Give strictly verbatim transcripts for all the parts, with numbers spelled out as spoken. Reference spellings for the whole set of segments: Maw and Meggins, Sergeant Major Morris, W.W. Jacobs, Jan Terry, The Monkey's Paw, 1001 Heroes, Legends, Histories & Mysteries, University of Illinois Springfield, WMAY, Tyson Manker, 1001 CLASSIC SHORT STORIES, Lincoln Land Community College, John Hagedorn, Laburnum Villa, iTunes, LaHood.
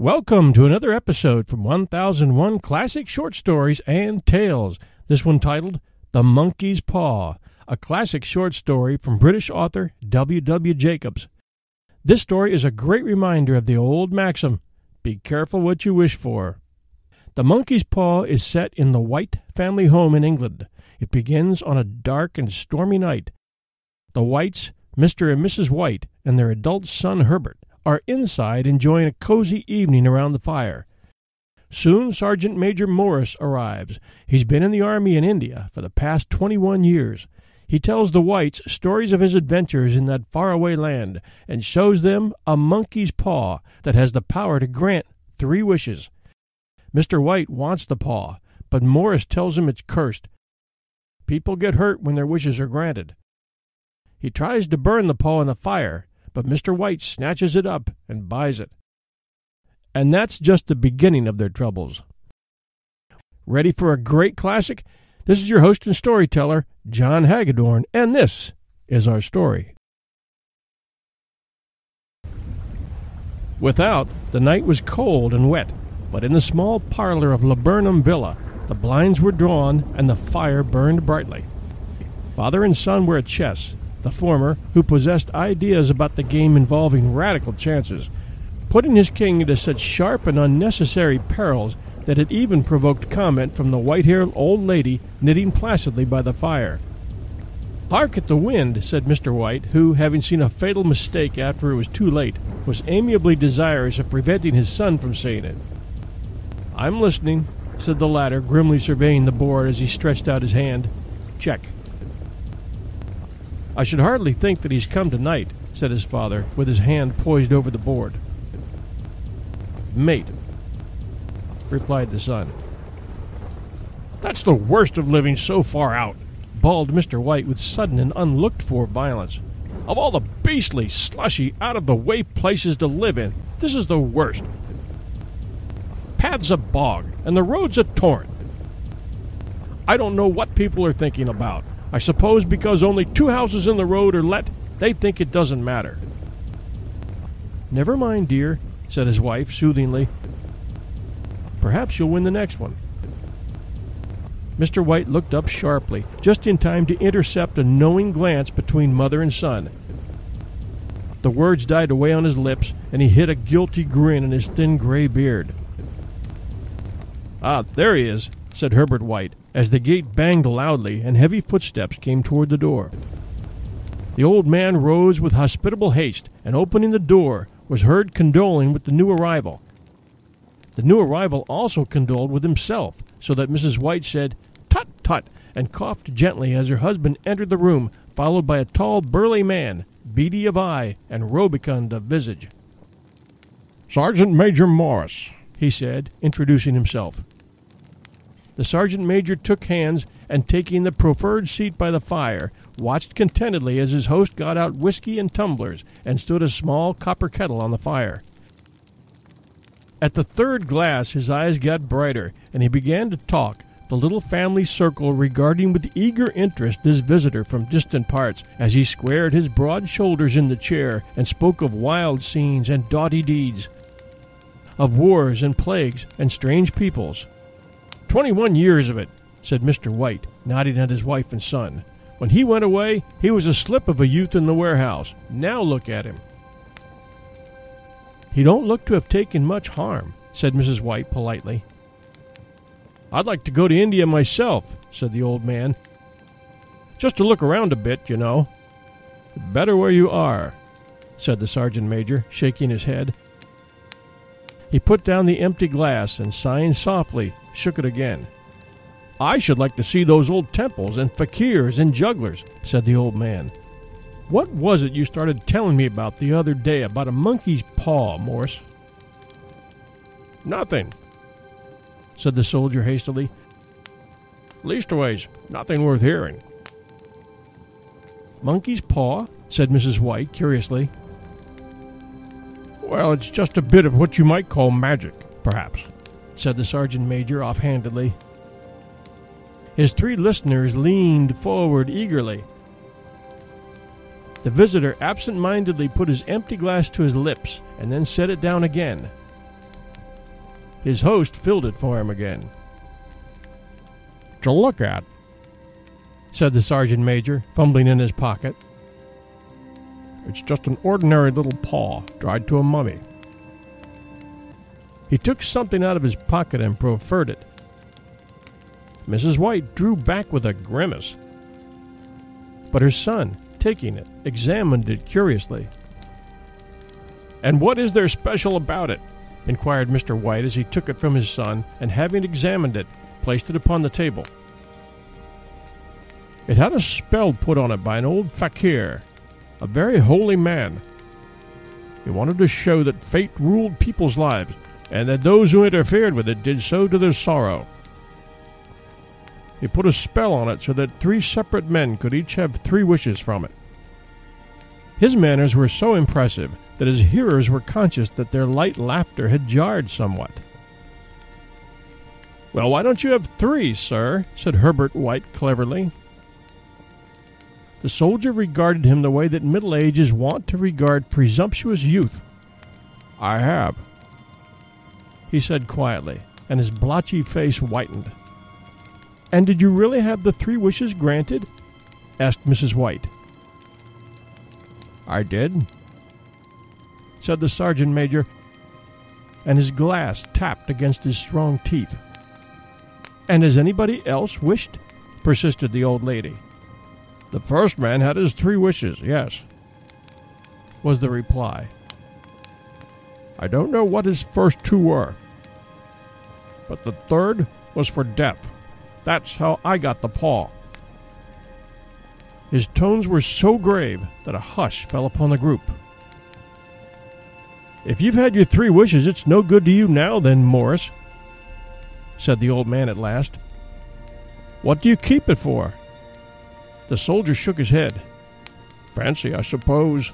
Welcome to another episode from one thousand one Classic Short Stories and Tales. This one titled The Monkey's Paw, a classic short story from British author W W Jacobs. This story is a great reminder of the old maxim, be careful what you wish for. The Monkey's Paw is set in the White family home in England. It begins on a dark and stormy night. The Whites, Mister and Missus White, and their adult son Herbert, are inside enjoying a cozy evening around the fire. Soon Sergeant Major Morris arrives. He's been in the army in India for the past twenty-one years. He tells the Whites stories of his adventures in that faraway land and shows them a monkey's paw that has the power to grant three wishes. Mister White wants the paw, but Morris tells him it's cursed. People get hurt when their wishes are granted. He tries to burn the paw in the fire, but Mister White snatches it up and buys it. And that's just the beginning of their troubles. Ready for a great classic? This is your host and storyteller, John Hagedorn, and this is our story. Without, the night was cold and wet, but in the small parlor of Laburnum Villa, the blinds were drawn and the fire burned brightly. Father and son were at chess, the former, who possessed ideas about the game involving radical chances, putting his king into such sharp and unnecessary perils that it even provoked comment from the white-haired old lady knitting placidly by the fire. "Hark at the wind," said Mister White, who, having seen a fatal mistake after it was too late, was amiably desirous of preventing his son from seeing it. "I'm listening," said the latter, grimly surveying the board as he stretched out his hand. "Check." "I should hardly think that he's come tonight," said his father, with his hand poised over the board. "Mate," replied the son. "That's the worst of living so far out," bawled Mister White with sudden and unlooked-for violence. "Of all the beastly, slushy, out-of-the-way places to live in, this is the worst. Path's a bog, and the road's a torrent. I don't know what people are thinking about. I suppose because only two houses in the road are let, they think it doesn't matter." "Never mind, dear," said his wife soothingly. "Perhaps you'll win the next one." Mister White looked up sharply, just in time to intercept a knowing glance between mother and son. The words died away on his lips, and he hid a guilty grin in his thin gray beard. "Ah, there he is," said Herbert White, as the gate banged loudly and heavy footsteps came toward the door. The old man rose with hospitable haste, and opening the door, was heard condoling with the new arrival. The new arrival also condoled with himself, so that Missus White said, "Tut, tut," and coughed gently as her husband entered the room, followed by a tall, burly man, beady of eye and robicund of visage. "Sergeant Major Morris," he said, introducing himself. The sergeant major took hands and, taking the proffered seat by the fire, watched contentedly as his host got out whiskey and tumblers and stood a small copper kettle on the fire. At the third glass his eyes got brighter, and he began to talk, the little family circle regarding with eager interest this visitor from distant parts as he squared his broad shoulders in the chair and spoke of wild scenes and doughty deeds, of wars and plagues and strange peoples. "Twenty-one years of it," said Mister White, nodding at his wife and son. "When he went away, he was a slip of a youth in the warehouse. Now look at him." "He don't look to have taken much harm," said Missus White politely. "I'd like to go to India myself," said the old man. "Just to look around a bit, you know." "Better where you are," said the sergeant major, shaking his head. He put down the empty glass and, sighing softly, shook it again. "I should like to see those old temples and fakirs and jugglers," said the old man. "What was it you started telling me about the other day about a monkey's paw, Morris?" "Nothing," said the soldier hastily. "Leastways, nothing worth hearing." "Monkey's paw?" said Missus White curiously. "Well, it's just a bit of what you might call magic, perhaps," said the sergeant major offhandedly. His three listeners leaned forward eagerly. The visitor absent-mindedly put his empty glass to his lips and then set it down again. His host filled it for him again. "To look at," said the sergeant major, fumbling in his pocket. "It's just an ordinary little paw, dried to a mummy." He took something out of his pocket and proffered it. Missus White drew back with a grimace, but her son, taking it, examined it curiously. "And what is there special about it?" inquired Mister White as he took it from his son and, having examined it, placed it upon the table. "It had a spell put on it by an old fakir, a very holy man. He wanted to show that fate ruled people's lives, and that those who interfered with it did so to their sorrow. He put a spell on it so that three separate men could each have three wishes from it." His manners were so impressive that his hearers were conscious that their light laughter had jarred somewhat. "Well, why don't you have three, sir?" said Herbert White cleverly. The soldier regarded him the way that middle age is wont to regard presumptuous youth. "I have," he said quietly, and his blotchy face whitened. "And did you really have the three wishes granted?" asked Missus White. "I did," said the sergeant major, and his glass tapped against his strong teeth. "And has anybody else wished?" persisted the old lady. "The first man had his three wishes, yes," was the reply. "I don't know what his first two were, but the third was for death. That's how I got the paw." His tones were so grave that a hush fell upon the group. "If you've had your three wishes, it's no good to you now then, Morris," said the old man at last. "What do you keep it for?" The soldier shook his head. "Fancy, I suppose,"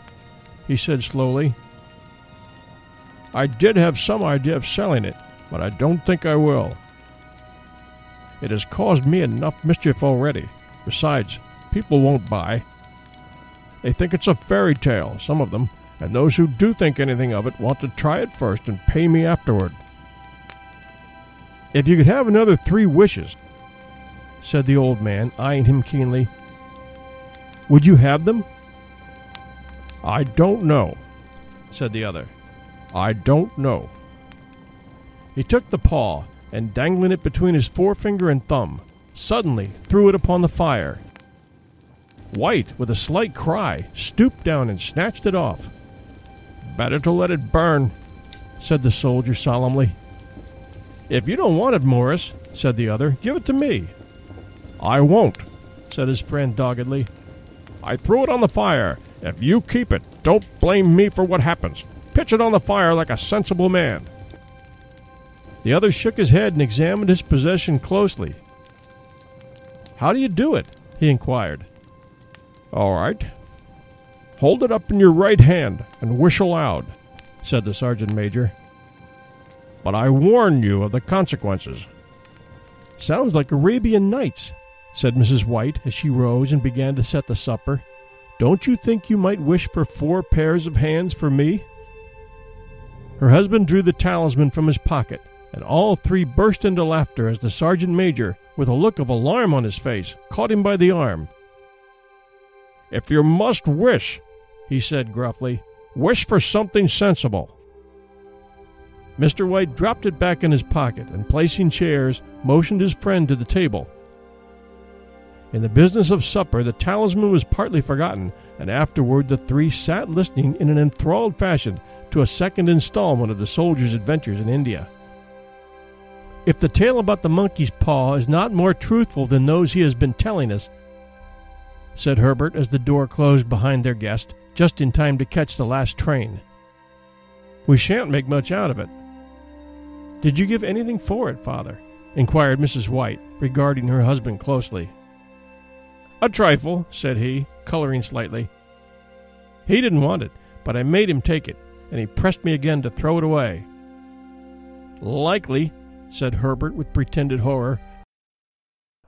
he said slowly. "I did have some idea of selling it, but I don't think I will. It has caused me enough mischief already. Besides, people won't buy. They think it's a fairy tale, some of them, and those who do think anything of it want to try it first and pay me afterward." "If you could have another three wishes," said the old man, eyeing him keenly, "would you have them?" "I don't know," said the other. "I don't know." He took the paw and, dangling it between his forefinger and thumb, suddenly threw it upon the fire. White, with a slight cry, stooped down and snatched it off. "Better to let it burn," said the soldier solemnly. "If you don't want it, Morris," said the other, "give it to me." "I won't," said his friend doggedly. "I threw it on the fire. If you keep it, don't blame me for what happens. Pitch it on the fire like a sensible man." The other shook his head and examined his possession closely. "How do you do it?" he inquired. "All right. Hold it up in your right hand and wish aloud," said the sergeant major. "But I warn you of the consequences." "Sounds like Arabian Nights," said Missus White as she rose and began to set the supper. "Don't you think you might wish for four pairs of hands for me?" Her husband drew the talisman from his pocket, and all three burst into laughter as the sergeant major, with a look of alarm on his face, caught him by the arm. "If you must wish," he said gruffly, "wish for something sensible." Mister White dropped it back in his pocket and, placing chairs, motioned his friend to the table. In the business of supper, the talisman was partly forgotten, and afterward the three sat listening in an enthralled fashion to a second installment of the soldier's adventures in India. If the tale about the monkey's paw is not more truthful than those he has been telling us, said Herbert as the door closed behind their guest, just in time to catch the last train, "we shan't make much out of it." "Did you give anything for it, father?" inquired Missus White, regarding her husband closely. "A trifle," said he, coloring slightly. "He didn't want it, but I made him take it, and he pressed me again to throw it away." "Likely," said Herbert with pretended horror.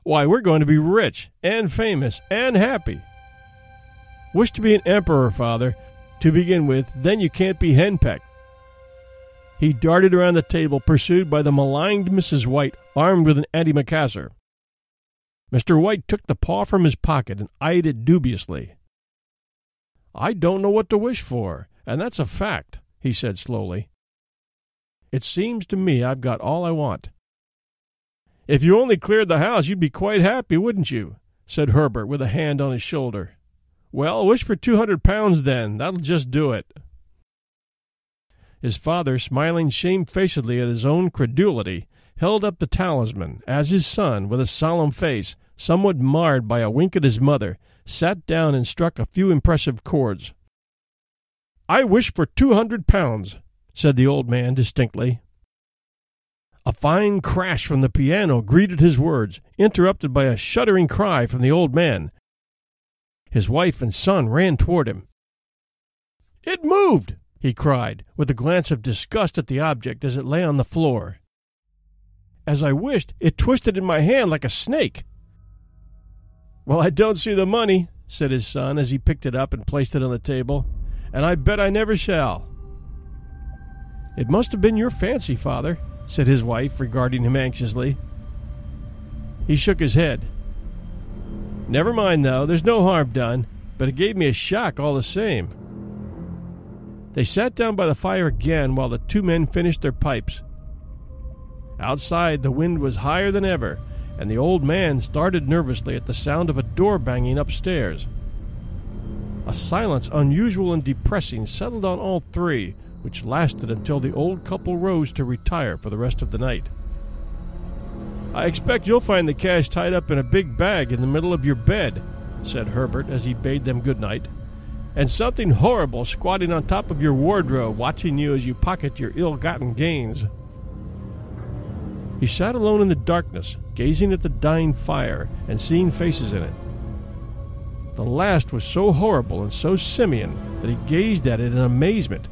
"Why, we're going to be rich and famous and happy." "Wish to be an emperor, father, to begin with, then you can't be henpecked." He darted around the table, pursued by the maligned Missus White, armed with an antimacassar. Mister White took the paw from his pocket and eyed it dubiously. "I don't know what to wish for, and that's a fact," he said slowly. "It seems to me I've got all I want." "If you only cleared the house, you'd be quite happy, wouldn't you?" said Herbert, with a hand on his shoulder. "Well, wish for two hundred pounds, then. That'll just do it." His father, smiling shamefacedly at his own credulity, held up the talisman, as his son, with a solemn face, somewhat marred by a wink at his mother, sat down and struck a few impressive chords. "I wish for two hundred pounds," said the old man distinctly. A fine crash from the piano greeted his words, interrupted by a shuddering cry from the old man. His wife and son ran toward him. "It moved!" he cried, with a glance of disgust at the object as it lay on the floor. "As I wished, it twisted in my hand like a snake." "Well, I don't see the money," said his son as he picked it up and placed it on the table, "and I bet I never shall." "It must have been your fancy, father," said his wife, regarding him anxiously. He shook his head. "Never mind, though. There's no harm done, but it gave me a shock all the same." They sat down by the fire again while the two men finished their pipes. Outside, the wind was higher than ever, and the old man started nervously at the sound of a door banging upstairs. A silence unusual and depressing settled on all three, which lasted until the old couple rose to retire for the rest of the night. "I expect you'll find the cash tied up in a big bag in the middle of your bed," said Herbert as he bade them good night, "and something horrible squatting on top of your wardrobe watching you as you pocket your ill-gotten gains." He sat alone in the darkness, gazing at the dying fire and seeing faces in it. The last was so horrible and so simian that he gazed at it in amazement.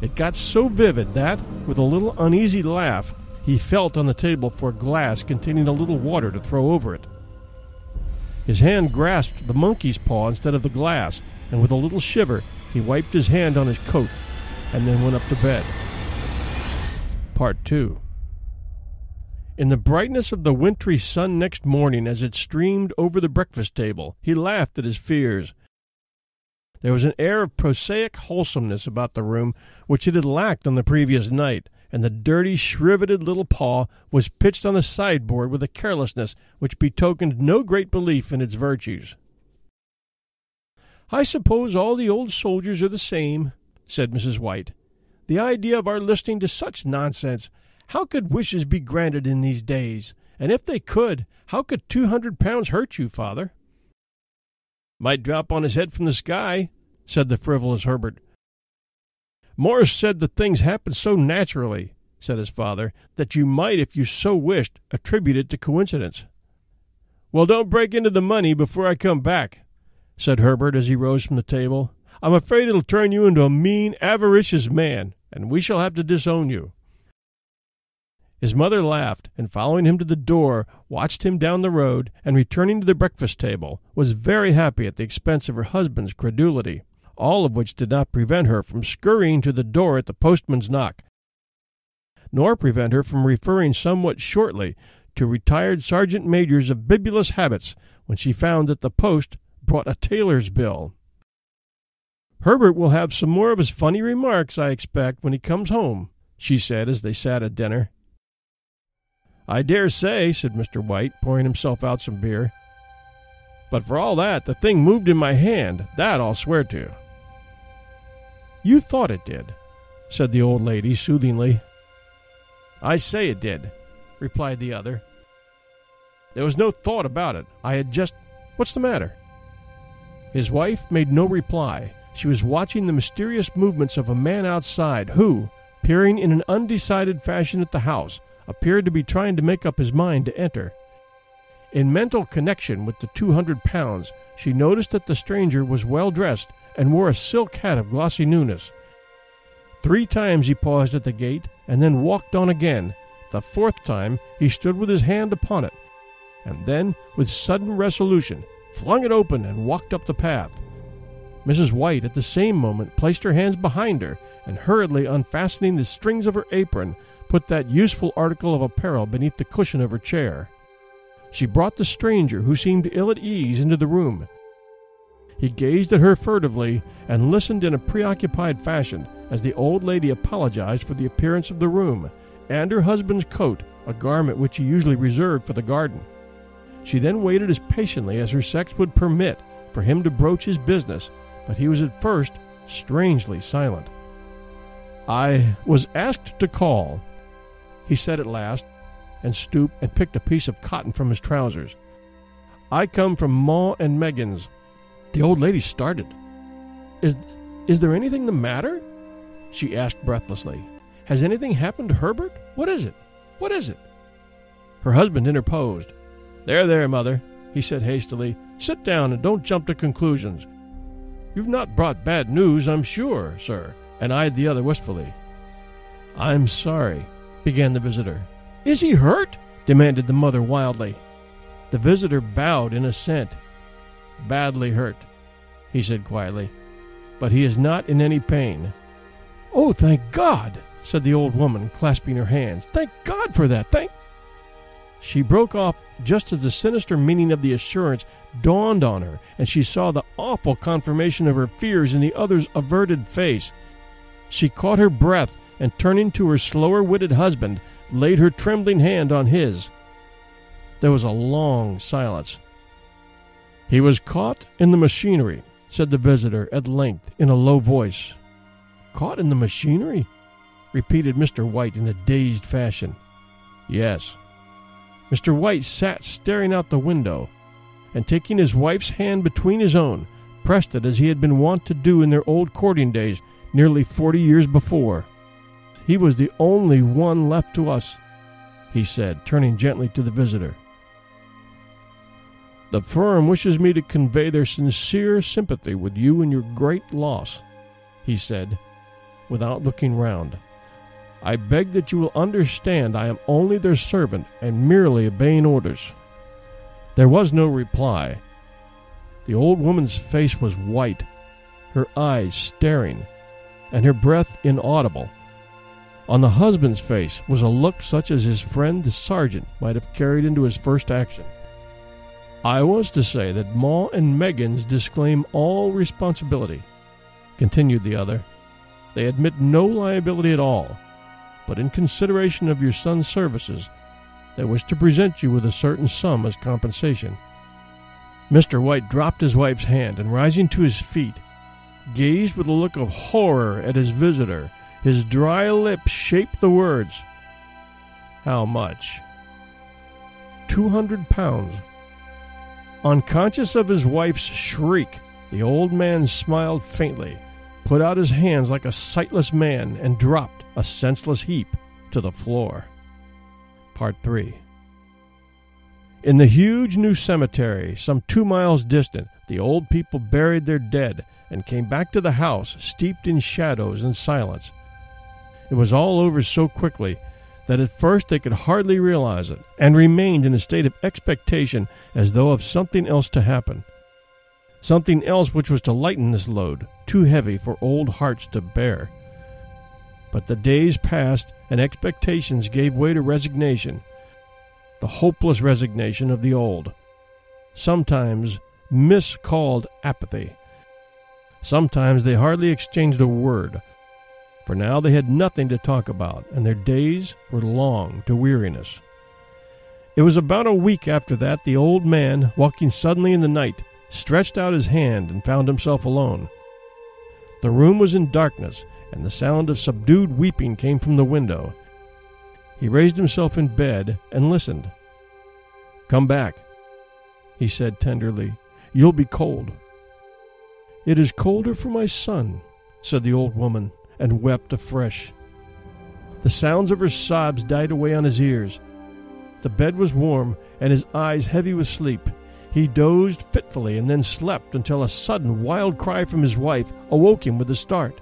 It got so vivid that, with a little uneasy laugh, he felt on the table for a glass containing a little water to throw over it. His hand grasped the monkey's paw instead of the glass, and with a little shiver he wiped his hand on his coat and then went up to bed. Part two. In the brightness of the wintry sun next morning, as it streamed over the breakfast table, he laughed at his fears. There was an air of prosaic wholesomeness about the room which it had lacked on the previous night, and the dirty, shriveted little paw was pitched on the sideboard with a carelessness which betokened no great belief in its virtues. "I suppose all the old soldiers are the same," said Missus White. "The idea of our listening to such nonsense! How could wishes be granted in these days? And if they could, how could two hundred pounds hurt you, father?" "Might drop on his head from the sky," said the frivolous Herbert. "Morris said the things happen so naturally," said his father, "that you might, if you so wished, attribute it to coincidence." "Well, don't break into the money before I come back," said Herbert as he rose from the table. "I'm afraid it'll turn you into a mean, avaricious man, and we shall have to disown you." His mother laughed, and following him to the door, watched him down the road, and returning to the breakfast table, was very happy at the expense of her husband's credulity, all of which did not prevent her from scurrying to the door at the postman's knock, nor prevent her from referring somewhat shortly to retired sergeant majors of bibulous habits when she found that the post brought a tailor's bill. "Herbert will have some more of his funny remarks, I expect, when he comes home," she said as they sat at dinner. "I dare say," said Mister White, pouring himself out some beer. "But for all that, the thing moved in my hand, that I'll swear to." "You thought it did," said the old lady soothingly. "I say it did," replied the other. "There was no thought about it. I had just... What's the matter?" His wife made no reply. She was watching the mysterious movements of a man outside who, peering in an undecided fashion at the house, appeared to be trying to make up his mind to enter. In mental connection with the two hundred pounds, she noticed that the stranger was well dressed and wore a silk hat of glossy newness. Three times he paused at the gate and then walked on again. The fourth time he stood with his hand upon it, and then, with sudden resolution, flung it open and walked up the path. Missus White at the same moment placed her hands behind her, and hurriedly unfastening the strings of her apron, put that useful article of apparel beneath the cushion of her chair. She brought the stranger, who seemed ill at ease, into the room. He gazed at her furtively, and listened in a preoccupied fashion as the old lady apologized for the appearance of the room, and her husband's coat, a garment which he usually reserved for the garden. She then waited as patiently as her sex would permit for him to broach his business, but he was at first strangely silent. "I was asked to call," he said at last, and stooped and picked a piece of cotton from his trousers. "I come from Maw and Meggins." The old lady started. Is, is there anything the matter?" she asked breathlessly. "Has anything happened to Herbert? What is it? What is it?" Her husband interposed. "There, there, mother," he said hastily. "Sit down and don't jump to conclusions. You've not brought bad news, I'm sure, sir," and eyed the other wistfully. "I'm sorry," began the visitor. "Is he hurt?" demanded the mother wildly. The visitor bowed in assent. "Badly hurt," he said quietly, "but he is not in any pain." "Oh, thank God!" said the old woman, clasping her hands. "Thank God for that! Thank—" She broke off just as the sinister meaning of the assurance dawned on her, and she saw the awful confirmation of her fears in the other's averted face. She caught her breath, and turning to her slower-witted husband, laid her trembling hand on his. There was a long silence. "He was caught in the machinery," said the visitor at length in a low voice. "Caught in the machinery?" repeated Mister White in a dazed fashion. "Yes." Mister White sat staring out the window, and taking his wife's hand between his own, pressed it as he had been wont to do in their old courting days nearly forty years before. "He was the only one left to us," he said, turning gently to the visitor. "The firm wishes me to convey their sincere sympathy with you in your great loss," he said, without looking round. "I beg that you will understand I am only their servant and merely obeying orders." There was no reply. The old woman's face was white, her eyes staring, and her breath inaudible. On the husband's face was a look such as his friend the sergeant might have carried into his first action. "I was to say that Maw and Meggins disclaim all responsibility," continued the other. "They admit no liability at all, but in consideration of your son's services, they wish to present you with a certain sum as compensation." Mister White dropped his wife's hand and, rising to his feet, gazed with a look of horror at his visitor. His dry lips shaped the words, "How much?" Two hundred pounds. Unconscious of his wife's shriek, the old man smiled faintly, put out his hands like a sightless man, and dropped, a senseless heap, to the floor. Part three. In the huge new cemetery, some two miles distant, the old people buried their dead and came back to the house, steeped in shadows and silence. It was all over so quickly that at first they could hardly realize it, and remained in a state of expectation as though of something else to happen, something else which was to lighten this load, too heavy for old hearts to bear. But the days passed, and expectations gave way to resignation, the hopeless resignation of the old, sometimes miscalled apathy. Sometimes they hardly exchanged a word, for now they had nothing to talk about, and their days were long to weariness. It was about a week after that the old man, walking suddenly in the night, stretched out his hand and found himself alone. The room was in darkness, and the sound of subdued weeping came from the window. He raised himself in bed and listened. "Come back," he said tenderly. "You'll be cold." "It is colder for my son," said the old woman, and wept afresh. The sounds of her sobs died away on his ears. The bed was warm, and his eyes heavy with sleep. He dozed fitfully, and then slept until a sudden wild cry from his wife awoke him with a start.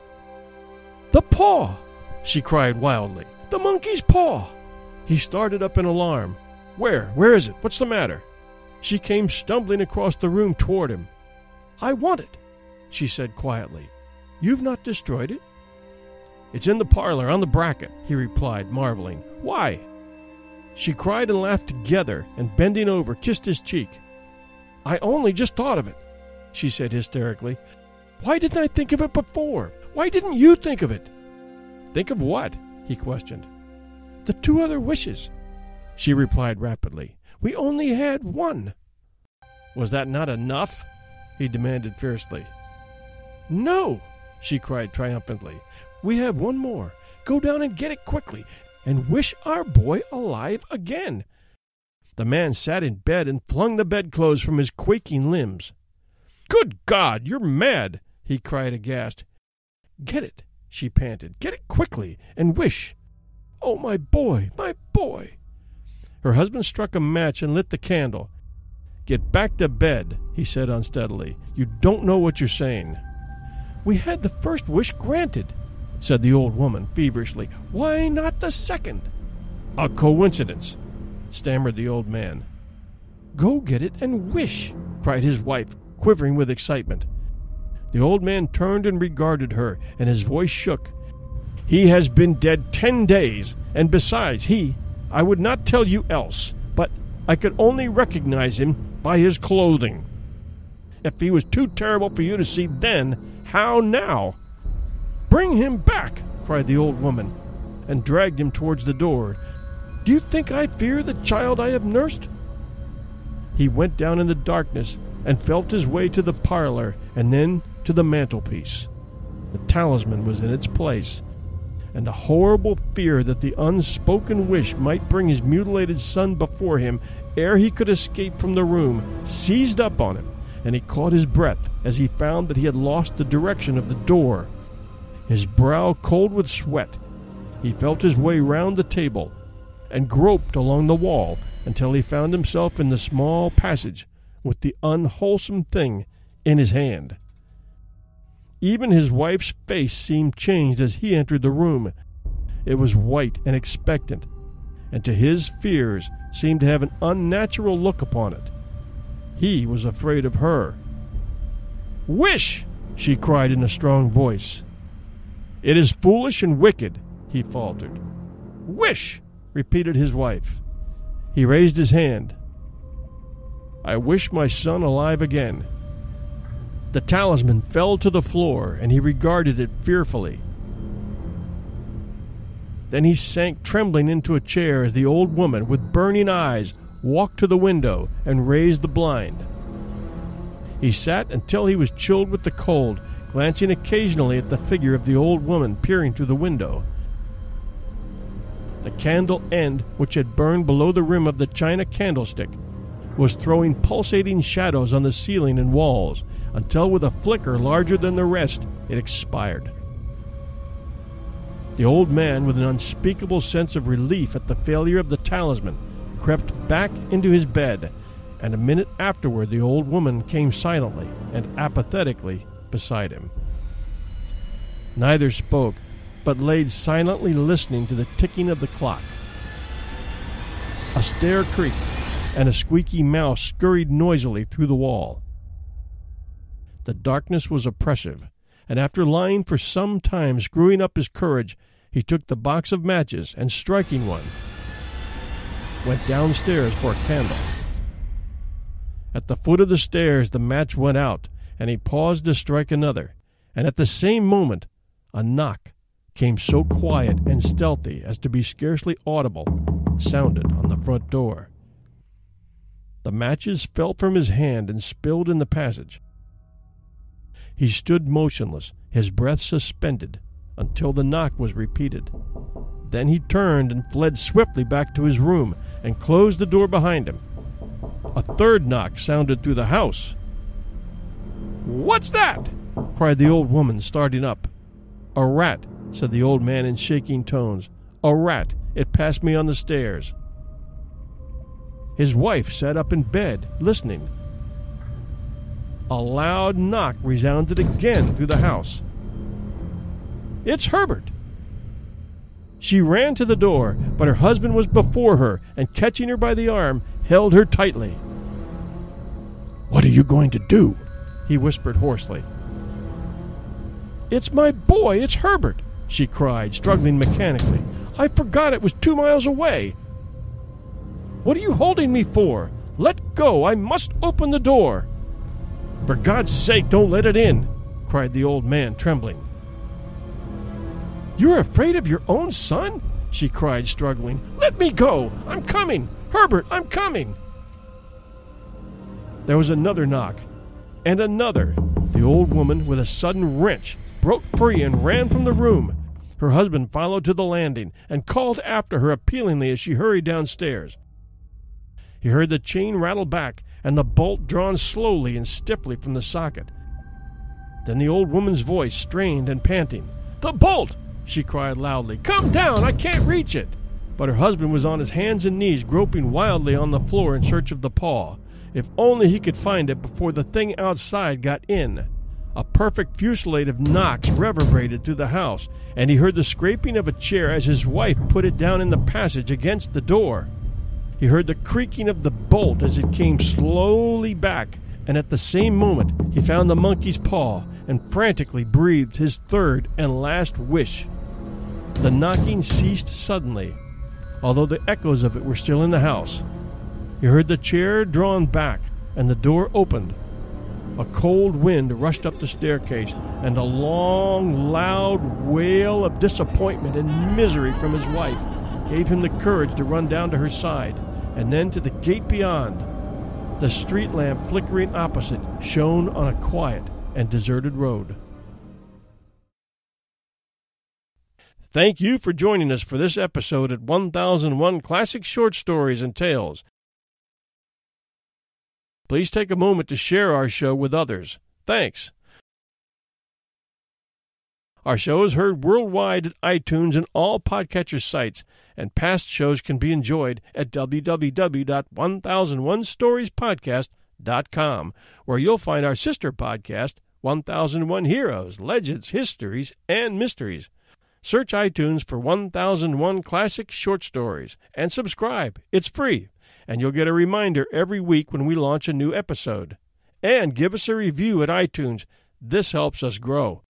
"The paw!" she cried wildly. "The monkey's paw!" He started up in alarm. "Where? Where is it? What's the matter?" She came stumbling across the room toward him. "I want it," she said quietly. "You've not destroyed it?" "It's in the parlor, on the bracket," he replied, marveling. "Why?" She cried and laughed together, and bending over, kissed his cheek. "I only just thought of it," she said hysterically. "Why didn't I think of it before? Why didn't you think of it?" "Think of what?" he questioned. "The two other wishes," she replied rapidly. "We only had one." "Was that not enough?" he demanded fiercely. "No," she cried triumphantly. "We have one more. Go down and get it quickly, and wish our boy alive again." The man sat in bed and flung the bedclothes from his quaking limbs. "Good God, you're mad!" he cried aghast. "Get it," she panted. "Get it quickly, and wish. Oh, my boy, my boy!" Her husband struck a match and lit the candle. "Get back to bed," he said unsteadily. "You don't know what you're saying." "We had the first wish granted," said the old woman feverishly. "Why not the second?" "A coincidence," stammered the old man. "Go get it and wish," cried his wife, quivering with excitement. The old man turned and regarded her, and his voice shook. "He has been dead ten days, and besides, he, I would not tell you else, but I could only recognize him by his clothing. If he was too terrible for you to see then, how now?" "Bring him back!" cried the old woman, and dragged him towards the door. "Do you think I fear the child I have nursed?" He went down in the darkness and felt his way to the parlor and then to the mantelpiece. The talisman was in its place, and a horrible fear that the unspoken wish might bring his mutilated son before him ere he could escape from the room seized up on him, and he caught his breath as he found that he had lost the direction of the door. His brow cold with sweat, he felt his way round the table and groped along the wall until he found himself in the small passage with the unwholesome thing in his hand. Even his wife's face seemed changed as he entered the room. It was white and expectant, and to his fears seemed to have an unnatural look upon it. He was afraid of her. "Wish!" she cried in a strong voice. "It is foolish and wicked," he faltered. "Wish!" repeated his wife. He raised his hand. "I wish my son alive again." The talisman fell to the floor, and he regarded it fearfully. Then he sank trembling into a chair as the old woman, with burning eyes, walked to the window and raised the blind. He sat until he was chilled with the cold, glancing occasionally at the figure of the old woman peering through the window. The candle end, which had burned below the rim of the china candlestick, was throwing pulsating shadows on the ceiling and walls, until with a flicker larger than the rest, it expired. The old man, with an unspeakable sense of relief at the failure of the talisman, crept back into his bed, and a minute afterward the old woman came silently and apathetically beside him. Neither spoke, but laid silently listening to the ticking of the clock. A stair creaked, and a squeaky mouse scurried noisily through the wall. The darkness was oppressive, and after lying for some time screwing up his courage, he took the box of matches and, striking one, went downstairs for a candle. At the foot of the stairs the match went out, and he paused to strike another, and at the same moment a knock came so quiet and stealthy as to be scarcely audible, sounded on the front door. The matches fell from his hand and spilled in the passage. He stood motionless, his breath suspended, until the knock was repeated. Then he turned and fled swiftly back to his room and closed the door behind him. A third knock sounded through the house. "What's that?" cried the old woman, starting up. "A rat," said the old man in shaking tones. "A rat. It passed me on the stairs." His wife sat up in bed, listening. A loud knock resounded again through the house. "It's Herbert!" She ran to the door, but her husband was before her, and catching her by the arm, held her tightly. "What are you going to do?" he whispered hoarsely. "It's my boy! It's Herbert!" she cried, struggling mechanically. "I forgot it was two miles away! What are you holding me for? Let go! I must open the door!" "For God's sake, don't let it in!" cried the old man, trembling. "You're afraid of your own son?" she cried, struggling. "Let me go! I'm coming! Herbert, I'm coming!" There was another knock, and another. The old woman, with a sudden wrench, broke free and ran from the room. Her husband followed to the landing and called after her appealingly as she hurried downstairs. He heard the chain rattle back and the bolt drawn slowly and stiffly from the socket. Then the old woman's voice, strained and panting. "The bolt!" she cried loudly. "Come down! I can't reach it!" But her husband was on his hands and knees, groping wildly on the floor in search of the paw. If only he could find it before the thing outside got in. A perfect fusillade of knocks reverberated through the house, and he heard the scraping of a chair as his wife put it down in the passage against the door. He heard the creaking of the bolt as it came slowly back, and at the same moment he found the monkey's paw and frantically breathed his third and last wish. The knocking ceased suddenly, although the echoes of it were still in the house. He heard the chair drawn back and the door opened. A cold wind rushed up the staircase, and a long, loud wail of disappointment and misery from his wife gave him the courage to run down to her side, and then to the gate beyond. The street lamp flickering opposite shone on a quiet and deserted road. Thank you for joining us for this episode at one thousand one Classic Short Stories and Tales. Please take a moment to share our show with others. Thanks. Our show is heard worldwide at iTunes and all podcatcher sites, and past shows can be enjoyed at w w w dot one thousand one stories podcast dot com, where you'll find our sister podcast, one thousand one Heroes, Legends, Histories, and Mysteries. Search iTunes for one thousand one Classic Short Stories and subscribe. It's free. And you'll get a reminder every week when we launch a new episode. And give us a review at iTunes. This helps us grow.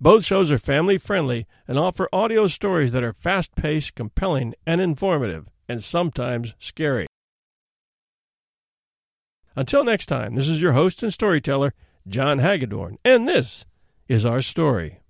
Both shows are family-friendly and offer audio stories that are fast-paced, compelling, and informative, and sometimes scary. Until next time, this is your host and storyteller, John Hagedorn, and this is our story.